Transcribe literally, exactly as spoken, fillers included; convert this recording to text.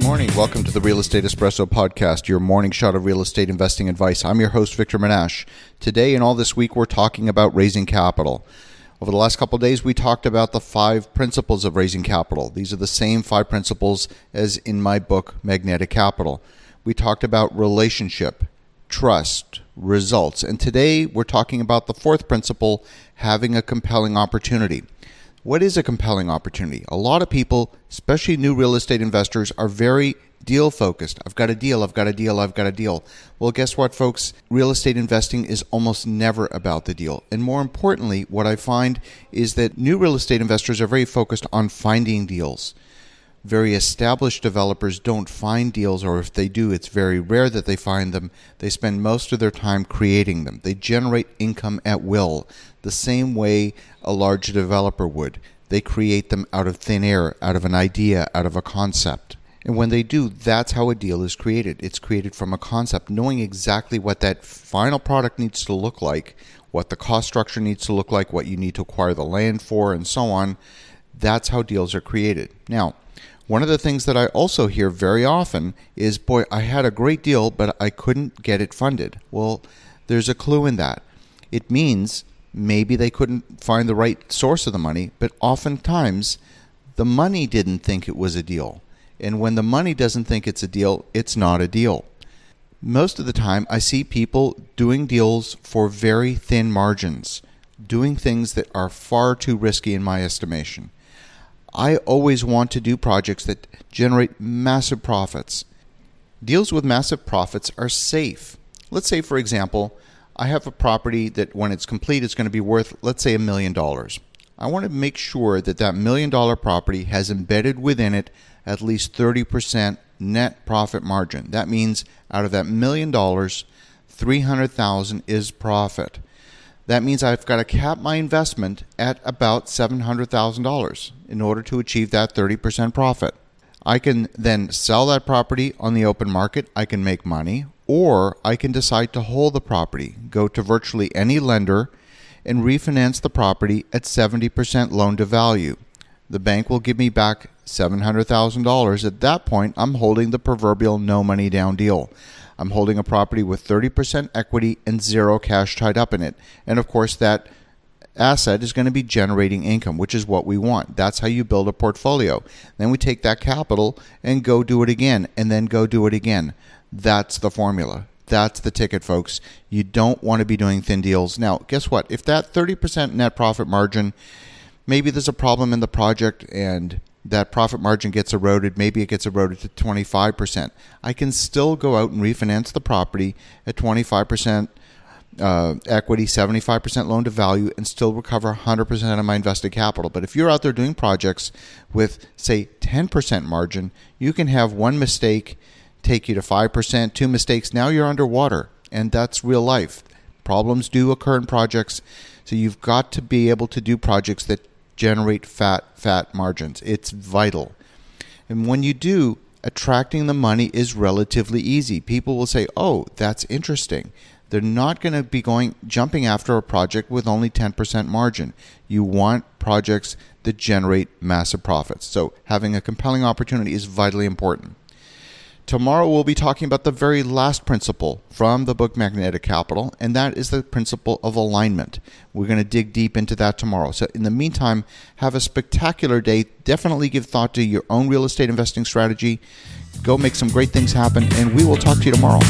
Good morning. Welcome to the Real Estate Espresso podcast, your morning shot of real estate investing advice. I'm your host, Victor Menashe. Today and all this week, we're talking about raising capital. Over the last couple of days, we talked about the five principles of raising capital. These are the same five principles as in my book, Magnetic Capital. We talked about relationship, trust, results. And today, we're talking about the fourth principle, having a compelling opportunity. What is a compelling opportunity? A lot of people, especially new real estate investors, are very deal focused. I've got a deal, I've got a deal, I've got a deal. Well, guess what, folks? Real estate investing is almost never about the deal. And more importantly, what I find is that new real estate investors are very focused on finding deals. Very established developers don't find deals, or if they do, it's very rare that they find them. They spend most of their time creating them. They generate income at will, the same way a large developer would. They create them out of thin air, out of an idea, out of a concept. And when they do, that's how a deal is created. It's created from a concept, knowing exactly what that final product needs to look like, what the cost structure needs to look like, what you need to acquire the land for, and so on. That's how deals are created. Now, one of the things that I also hear very often is, boy, I had a great deal, but I couldn't get it funded. Well, there's a clue in that. It means maybe they couldn't find the right source of the money, but oftentimes the money didn't think it was a deal. And when the money doesn't think it's a deal, it's not a deal. Most of the time, I see people doing deals for very thin margins, doing things that are far too risky in my estimation. I always want to do projects that generate massive profits. Deals with massive profits are safe. Let's say, for example, I have a property that when it's complete, it's going to be worth, let's say, a million dollars. I want to make sure that that million dollar property has embedded within it at least thirty percent net profit margin. That means out of that million dollars, three hundred thousand dollars is profit. That means I've got to cap my investment at about seven hundred thousand dollars in order to achieve that thirty percent profit. I can then sell that property on the open market. I can make money, or I can decide to hold the property, go to virtually any lender, and refinance the property at seventy percent loan to value. The bank will give me back seven hundred thousand dollars. At that point, I'm holding the proverbial no money down deal. I'm holding a property with thirty percent equity and zero cash tied up in it. And of course, that asset is going to be generating income, which is what we want. That's how you build a portfolio. Then we take that capital and go do it again, and then go do it again. That's the formula. That's the ticket, folks. You don't want to be doing thin deals. Now, guess what? If that thirty percent net profit margin, maybe there's a problem in the project and that profit margin gets eroded, maybe it gets eroded to twenty-five percent. I can still go out and refinance the property at twenty-five percent uh, equity, seventy-five percent loan to value, and still recover one hundred percent of my invested capital. But if you're out there doing projects with, say, ten percent margin, you can have one mistake take you to five percent, two mistakes, now you're underwater, and that's real life. Problems do occur in projects, so you've got to be able to do projects that generate fat, fat margins. It's vital. And when you do, attracting the money is relatively easy. People will say, oh, that's interesting. They're not going to be going jumping after a project with only ten percent margin. You want projects that generate massive profits. So having a compelling opportunity is vitally important. Tomorrow we'll be talking about the very last principle from the book Magnetic Capital, and that is the principle of alignment. We're going to dig deep into that tomorrow. So in the meantime, have a spectacular day. Definitely give thought to your own real estate investing strategy. Go make some great things happen, and we will talk to you tomorrow.